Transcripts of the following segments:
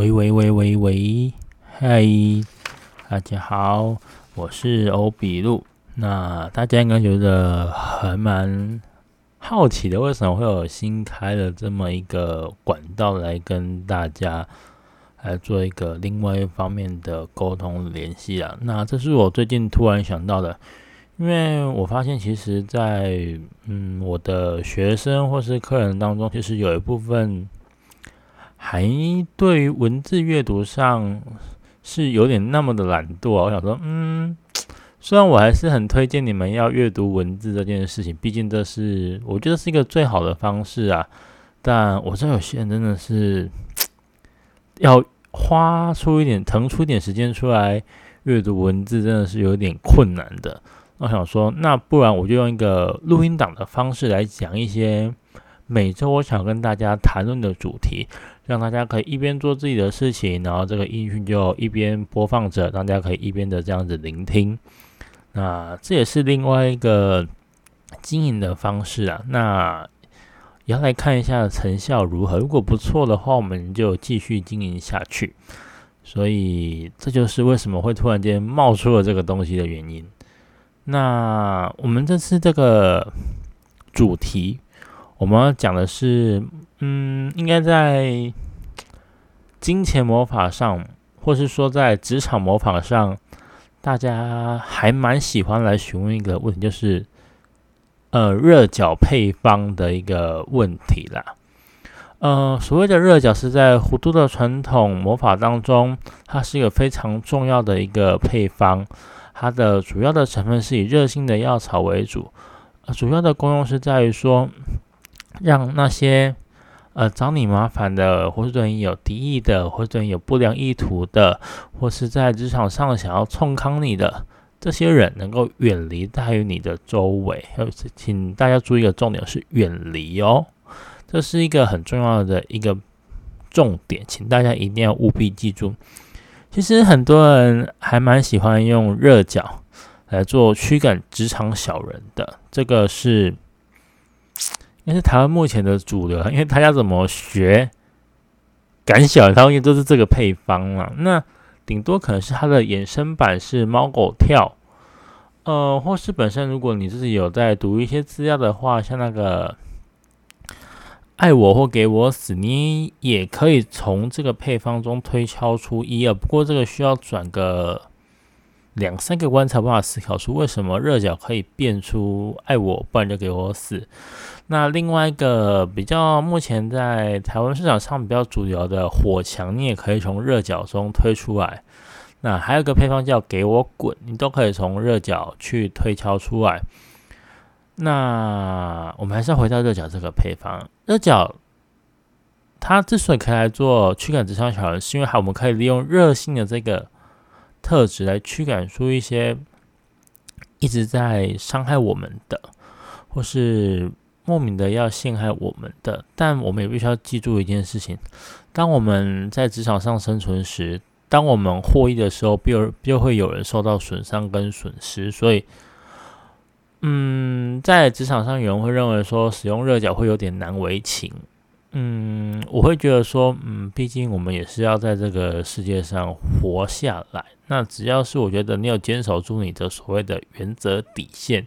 喂，嗨，大家好，我是欧比路。那大家应该觉得还蛮好奇的，为什么会有新开了这么一个管道来跟大家来做一个另外一方面的沟通联系啊？那这是我最近突然想到的，因为我发现其实在我的学生或是客人当中，其实有一部分还对于文字阅读上是有点那么的懒惰啊。我想说，虽然我还是很推荐你们要阅读文字这件事情，毕竟这是我觉得是一个最好的方式啊。但我知道有些人真的是要腾出一点时间出来阅读文字，真的是有点困难的。我想说，那不然我就用一个录音档的方式来讲一些每周我想跟大家谈论的主题，让大家可以一边做自己的事情，然后这个音讯就一边播放着，大家可以一边的这样子聆听。那这也是另外一个经营的方式啊。那也要来看一下成效如何，如果不错的话，我们就继续经营下去。所以这就是为什么会突然间冒出了这个东西的原因。那我们这次这个主题，我们要讲的是，应该在金钱魔法上，或是说在职场魔法上，大家还蛮喜欢来询问一个问题，就是热角配方的一个问题啦。所谓的热角是在糊涂的传统魔法当中，它是一个非常重要的一个配方，它的主要的成分是以热性的药草为主，主要的功用是在于说，让那些找你麻烦的，或是对你有敌意的，或是对你有不良意图的，或是在职场上想要冲康你的这些人，能够远离在于你的周围。请大家注意的重点是远离哦，这是一个很重要的一个重点，请大家一定要务必记住。其实很多人还蛮喜欢用热角来做驱赶职场小人的，这个是应该是台湾目前的主流，因为大家怎么学赶小人，他们都是这个配方啦。那顶多可能是它的衍生版是猫狗跳，或是本身如果你自己有在读一些资料的话，像那个爱我或给我死，你也可以从这个配方中推敲出一二。不过这个需要转个2-3个弯才有办法思考出为什么热角可以变出爱我，不然就给我死。那另外一个比较目前在台湾市场上比较主流的火墙，你也可以从热角中推出来。那还有一个配方叫给我滚，你都可以从热角去推敲出来。那我们还是要回到热角这个配方。热角它之所以可以来做驱赶职场小人，是因为我们可以利用热性的这个特质来驱赶出一些一直在伤害我们的，或是莫名的要陷害我们的。但我们也必须要记住一件事情，当我们在职场上生存时，当我们获益的时候，就会有人受到损伤跟损失。所以在职场上有人会认为说使用热角会有点难为情。我会觉得说，毕竟我们也是要在这个世界上活下来。那只要是我觉得你有坚守住你的所谓的原则底线，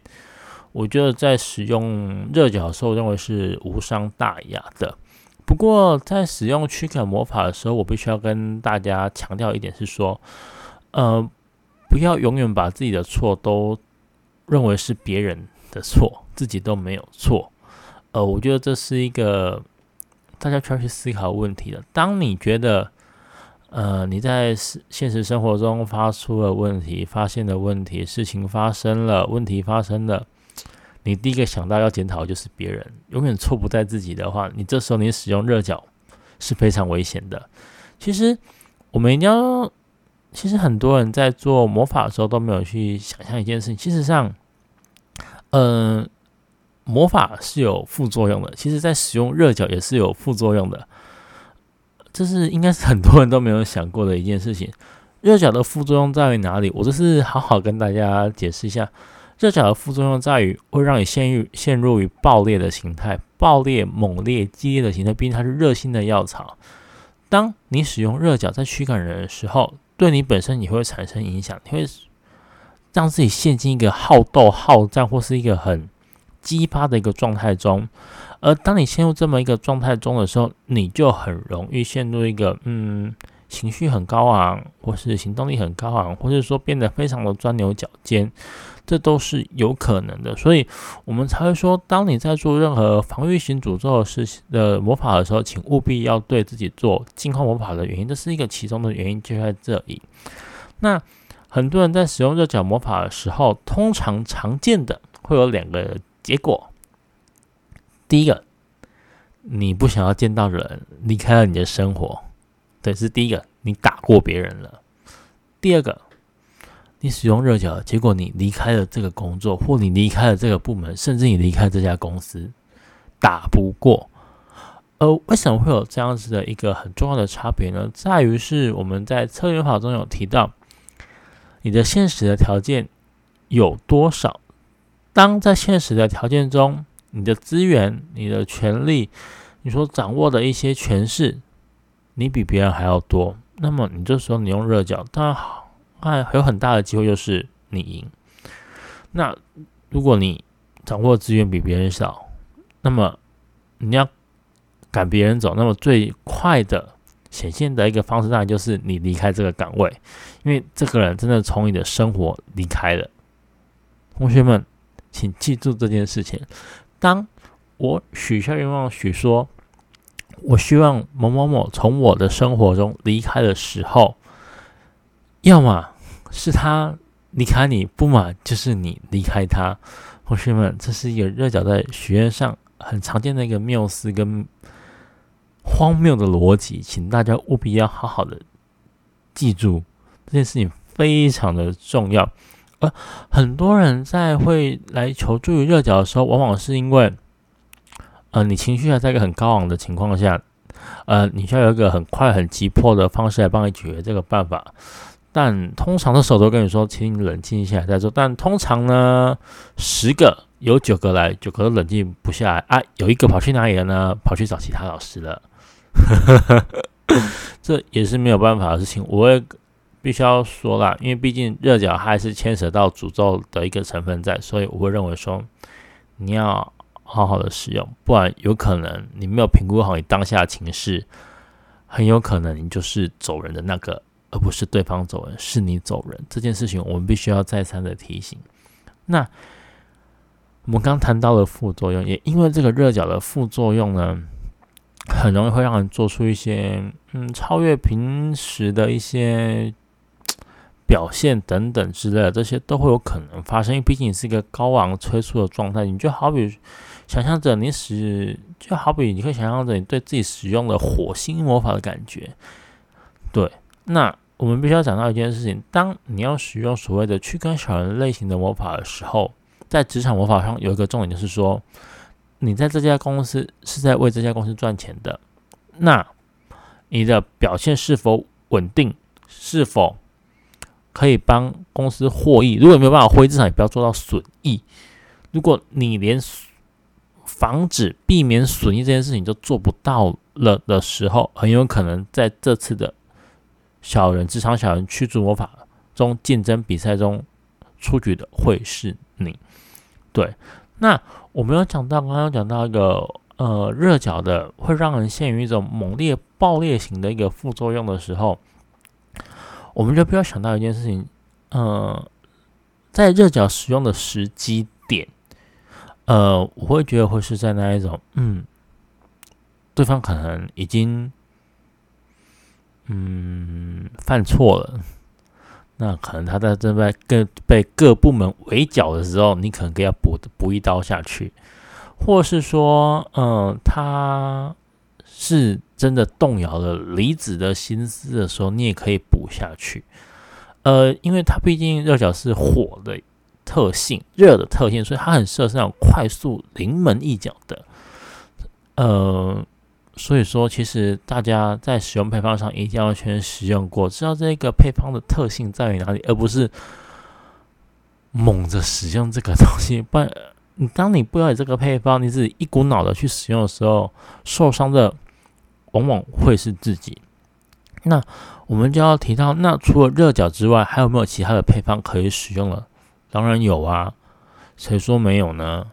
我觉得在使用热角的时候，我认为是无伤大雅的。不过在使用驱赶魔法的时候，我必须要跟大家强调一点是说，不要永远把自己的错都认为是别人的错，自己都没有错。我觉得这是一个大家需要去思考问题的。当你觉得，你在现实生活中发出了问题，发现的问题，事情发生了，问题发生了，你第一个想到要检讨的就是别人，永远错不在自己的话，你这时候你使用热角是非常危险的。其实很多人在做魔法的时候都没有去想象一件事情，其实上，魔法是有副作用的，其实在使用热角也是有副作用的，这是应该是很多人都没有想过的一件事情。热角的副作用在于哪里？我这是好好跟大家解释一下。热角的副作用在于会让你陷入于爆裂的形态，猛烈激烈的形态，毕竟它是热性的药草。当你使用热脚在驱赶人的时候，对你本身也会产生影响，你会让自己陷进一个好斗好战或是一个很激发的一个状态中。而当你陷入这么一个状态中的时候，你就很容易陷入一个情绪很高昂，或是行动力很高昂，或是说变得非常的钻牛角尖，这都是有可能的。所以我们才会说，当你在做任何防御型诅咒的魔法的时候，请务必要对自己做净化魔法的原因，这是一个其中的原因就在这里。那很多人在使用热角魔法的时候，通常常见的会有两个结果。第一个，你不想要见到人，离开了你的生活，对，是第一个，你打过别人了。第二个，你使用热角，结果你离开了这个工作，或你离开了这个部门，甚至你离开这家公司，打不过。为什么会有这样子的一个很重要的差别呢？在于是我们在策略法中有提到，你的现实的条件有多少？当在现实的条件中，你的资源、你的权利、你所掌握的一些权势，你比别人还要多，那么你这时候你用热角，当然有很大的机会就是你赢。那如果你掌握资源比别人少，那么你要赶别人走，那么最快的显现的一个方式，当然就是你离开这个岗位，因为这个人真的从你的生活离开了。同学们，请记住这件事情，当我许下愿望许说我希望某某某从我的生活中离开的时候，要么是他离开你，不嘛就是你离开他。同学们，这是一个热角在许愿上很常见的一个谬思跟荒谬的逻辑，请大家务必要好好的记住这件事情，非常的重要。而很多人在会来求助于热角的时候，往往是因为你情绪还在一个很高昂的情况下，你需要有一个很快很急迫的方式来帮你解决这个办法。但通常的时候都跟你说，请你冷静一下来再做。但通常呢，10个有9个来，9个都冷静不下来啊，有1个跑去哪里了呢？跑去找其他老师了。这也是没有办法的事情，我会必须要说啦，因为毕竟热角还是牵扯到诅咒的一个成分在，所以我会认为说你要好好的使用，不然有可能你没有评估好你当下的情势，很有可能你就是走人的那个，而不是对方走人，是你走人。这件事情我们必须要再三的提醒。那我们刚谈到了副作用，也因为这个热角的副作用呢，很容易会让人做出一些超越平时的一些表现等等之类的，这些都会有可能发生，因为毕竟你是一个高昂催促的状态。你就好比想象着你就好比你可以想象着你对自己使用的火星魔法的感觉。对，那我们必须要讲到一件事情，当你要使用所谓的驱赶小人类型的魔法的时候，在职场魔法上有一个重点，就是说你在这家公司是在为这家公司赚钱的，那你的表现是否稳定，是否可以帮公司获益。如果你没有办法获益，至少也不要做到损益。如果你连防止避免损益这件事情都做不到了的时候，很有可能在这次的职场小人驱逐魔法中竞争比赛中出局的会是你。对，那我们有讲到，刚刚讲到一个热角的会让人陷于一种猛烈爆裂型的一个副作用的时候，我们就不要想到一件事情，在热角使用的时机点，我会觉得会是在那一种，对方可能已经，犯错了，那可能他在正在被各部门围剿的时候，你可能给他补一刀下去，或是说，他是真的动摇了离子的心思的时候，你也可以补下去。因为它毕竟热角是火的特性，热的特性，所以它很适合是那种快速临门一脚的。所以说，其实大家在使用配方上一定要先使用过，知道这个配方的特性在于哪里，而不是猛着使用这个东西。不然，当你不了解这个配方，你自己一股脑的去使用的时候，受伤的往往会是自己。那我们就要提到，那除了热脚之外，还有没有其他的配方可以使用了？当然有啊，谁说没有呢？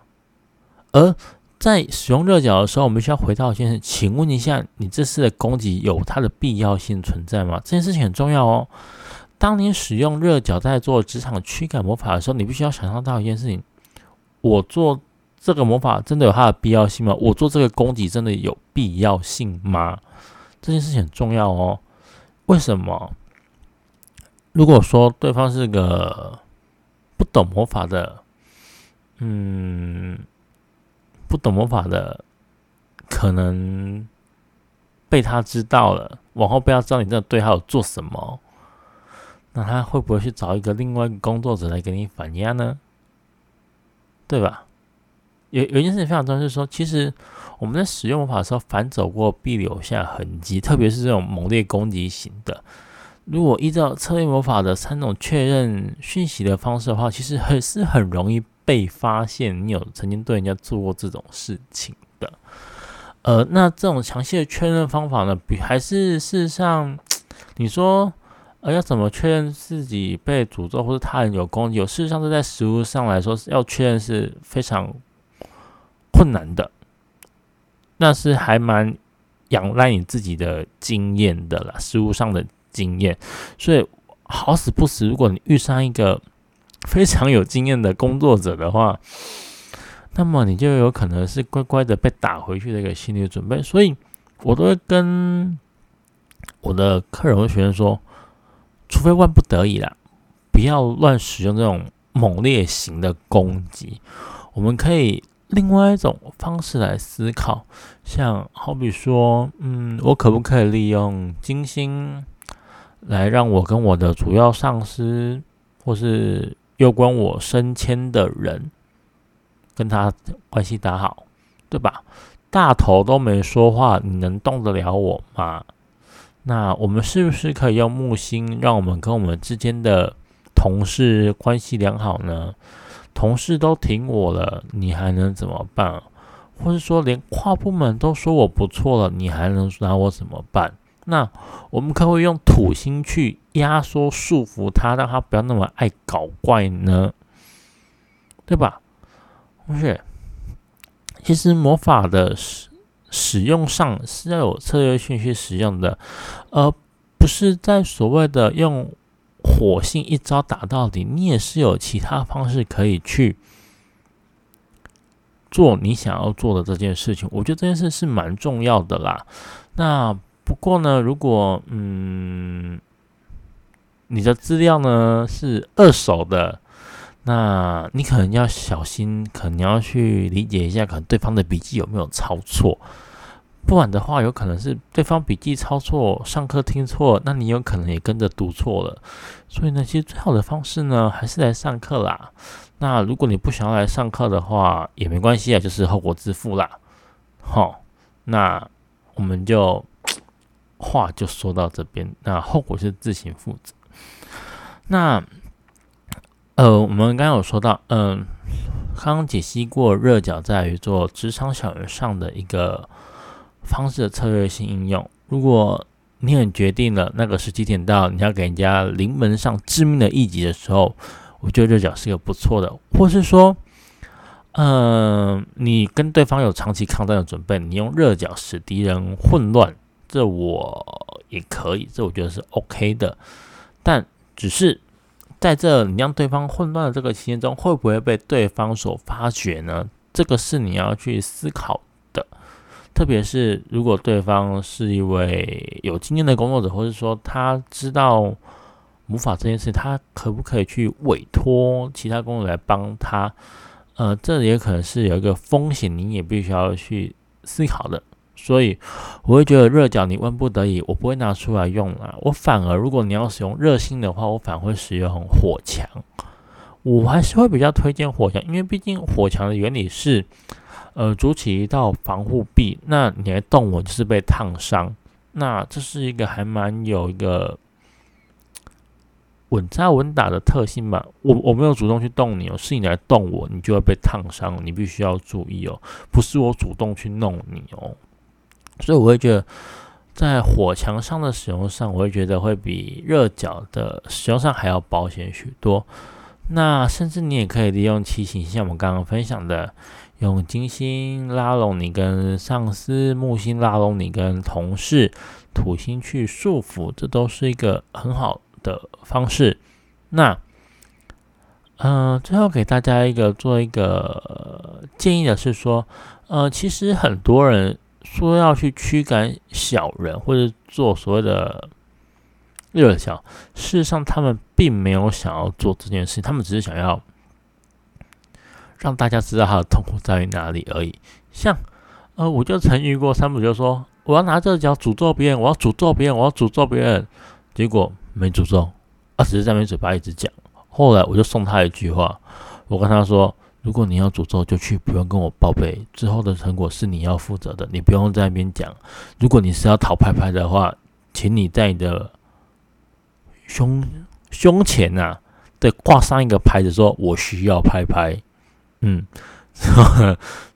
而在使用热脚的时候，我们需要回到一件事，请问一下，你这次的攻击有它的必要性存在吗？这件事情很重要哦。当你使用热脚在做职场驱赶魔法的时候，你必须要想象到一件事情：我做这个魔法真的有它的必要性吗？我做这个攻击真的有必要性吗？这件事情很重要哦。为什么？如果说对方是个不懂魔法的，可能被他知道了，往后被他知道你真的对他有做什么，那他会不会去找一个另外一个工作者来给你反压呢？对吧？有一件事情非常重要，就是说，其实我们在使用魔法的时候，反走过必留下痕迹，特别是这种猛烈攻击型的。如果依照策略魔法的三种确认讯息的方式的话，其实是很容易被发现你有曾经对人家做过这种事情的。那这种详细的确认方法呢，还是事实上，你说要怎么确认自己被诅咒或者他人有攻击？事实上，这在实务上来说，要确认是非常困难的，那是还蛮仰赖你自己的经验的啦，实务上的经验，所以好死不死，如果你遇上一个非常有经验的工作者的话，那么你就有可能是乖乖的被打回去的一个心理准备。所以我都会跟我的客人和学生说，除非万不得已啦，不要乱使用这种猛烈型的攻击。我们可以另外一种方式来思考，像好比说，我可不可以利用金星来让我跟我的主要上司，或是有关我升迁的人，跟他关系打好，对吧？大头都没说话，你能动得了我吗？那我们是不是可以用木星，让我们跟我们之间的同事关系良好呢？同事都挺我了，你还能怎么办？或是说，连跨部门都说我不错了，你还能拿我怎么办？那我们可不可以用土星去压缩、束缚他，让他不要那么爱搞怪呢？对吧？同学，其实魔法的使用上是要有策略性去使用的，不是在所谓的用火性一招打到底，你也是有其他方式可以去做你想要做的这件事情。我觉得这件事是蛮重要的啦。那不过呢，如果你的资料呢是二手的，那你可能要小心，可能要去理解一下，可能对方的笔记有没有抄错。不然的话，有可能是对方笔记抄错，上课听错，那你有可能也跟着读错了。所以呢，其实最好的方式呢，还是来上课啦。那如果你不想要来上课的话，也没关系啊，就是后果自负啦。好，那我们就话就说到这边，那后果是自行负责。那我们刚刚有说到，刚刚解析过热角在于做职场小人上的一个方式的策略性应用。如果你很决定了那个时机点到，你要给人家临门上致命的一击的时候，我觉得热角是个不错的。或是说，你跟对方有长期抗战的准备，你用热角使敌人混乱，这我也可以，这我觉得是 OK 的。但只是在这你让对方混乱的这个期间中，会不会被对方所发觉呢？这个是你要去思考的。特别是如果对方是一位有经验的工作者，或是说他知道魔法这件事，他可不可以去委托其他工作来帮他？这也可能是有一个风险，你也必须要去思考的。所以我会觉得热角你万不得已，我不会拿出来用啦。我反而如果你要使用热心的话，我反而会使用火墙。我还是会比较推荐火墙，因为毕竟火墙的原理是，筑起一道防护壁，那你来动我就是被烫伤。那这是一个还蛮有一个稳扎稳打的特性吧。我没有主动去动你哦，是你来动我，你就会被烫伤，你必须要注意哦，不是我主动去弄你哦。所以我会觉得在火墙上的使用上，我会觉得会比热脚的使用上还要保险许多。那甚至你也可以利用骑行，像我们刚刚分享的，用金星拉拢你跟上司，木星拉拢你跟同事，土星去束缚，这都是一个很好的方式。那最后给大家做一个建议的是说，其实很多人说要去驱赶小人，或者做所谓的热脚，事实上他们并没有想要做这件事，他们只是想要让大家知道他的痛苦在于哪里而已。像我就曾遇过三不就说，我要拿热脚诅咒别人，我要诅咒别人，我要诅咒别人，结果没诅咒，只是在那边嘴巴一直讲。后来我就送他一句话，我跟他说，如果你要诅咒就去，不用跟我报备，之后的成果是你要负责的，你不用在那边讲。如果你是要讨拍拍的话，请你在你的胸前啊，对，挂上一个牌子说我需要拍拍。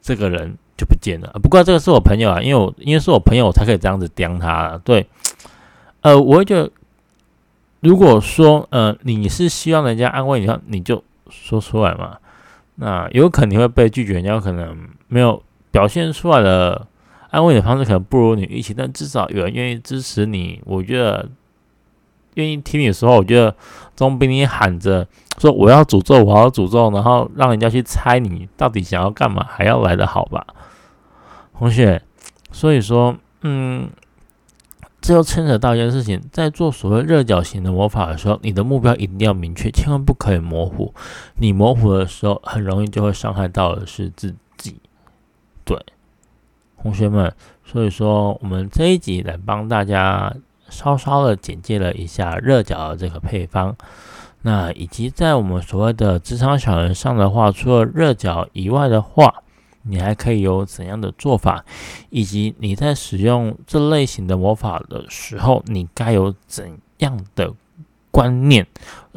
这个人就不见了。不过这个是我朋友啊，因为是我朋友我才可以这样子刁他啊。对，我会觉得，如果说你是希望人家安慰你的话，你就说出来嘛。那有可能会被拒绝，人家可能没有表现出来的安慰你的方式可能不如你预期，但至少有人愿意支持你。我觉得愿意听你的时候，我觉得总比你喊着说我要诅咒，我要诅咒，然后让人家去猜你到底想要干嘛还要来得好吧，同学。所以说这又牵扯到一件事情，在做所谓热脚型的魔法的时候，你的目标一定要明确，千万不可以模糊。你模糊的时候，很容易就会伤害到的是自己。对，同学们，所以说我们这一集来帮大家稍稍的简介了一下热脚的这个配方。那以及在我们所谓的职场小人上的话，除了热脚以外的话，你还可以有怎样的做法，以及你在使用这类型的魔法的时候，你该有怎样的观念，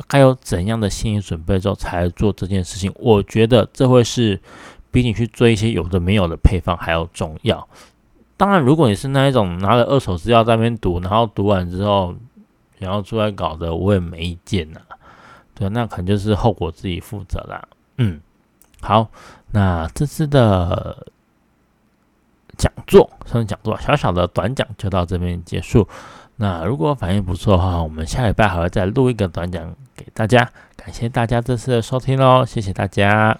该有怎样的心理准备之后才做这件事情。我觉得这会是比你去追一些有的没有的配方还要重要。当然，如果你是那一种拿了二手资料在那边读，然后读完之后想要出来搞的，我也没意见啦。对，那可能就是后果自己负责啦。好，那这次的讲座小小的短讲就到这边结束。那如果反应不错的话，我们下礼拜还会再录一个短讲给大家。感谢大家这次的收听咯，谢谢大家。